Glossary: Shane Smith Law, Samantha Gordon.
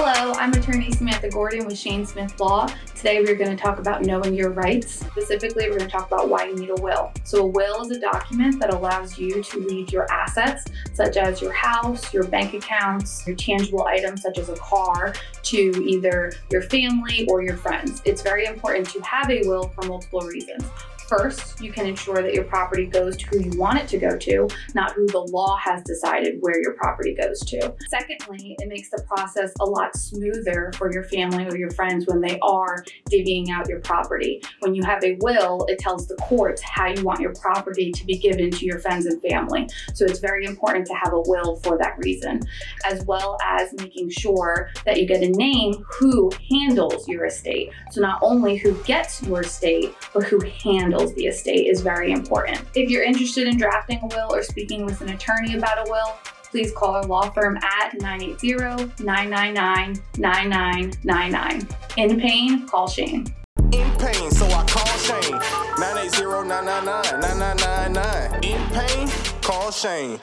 Hello, I'm attorney Samantha Gordon with Shane Smith Law. Today we're going to talk about knowing your rights. Specifically, we're going to talk about why you need a will. So a will is a document that allows you to leave your assets, such as your house, your bank accounts, your tangible items such as a car, to either your family or your friends. It's very important to have a will for multiple reasons. First, you can ensure that your property goes to who you want it to go to, not who the law has decided where your property goes to. Secondly, it makes the process a lot smoother for your family or your friends when they are divvying out your property. When you have a will, it tells the courts how you want your property to be given to your friends and family. So it's very important to have a will for that reason, as well as making sure that you get a name who handles your estate. So not only who gets your estate, but who handles the estate is very important. If you're interested in drafting a will or speaking with an attorney about a will, please call our law firm at 980-999-9999. In pain, call Shane. In pain, so I call Shane. 980-999-9999. In pain, call Shane.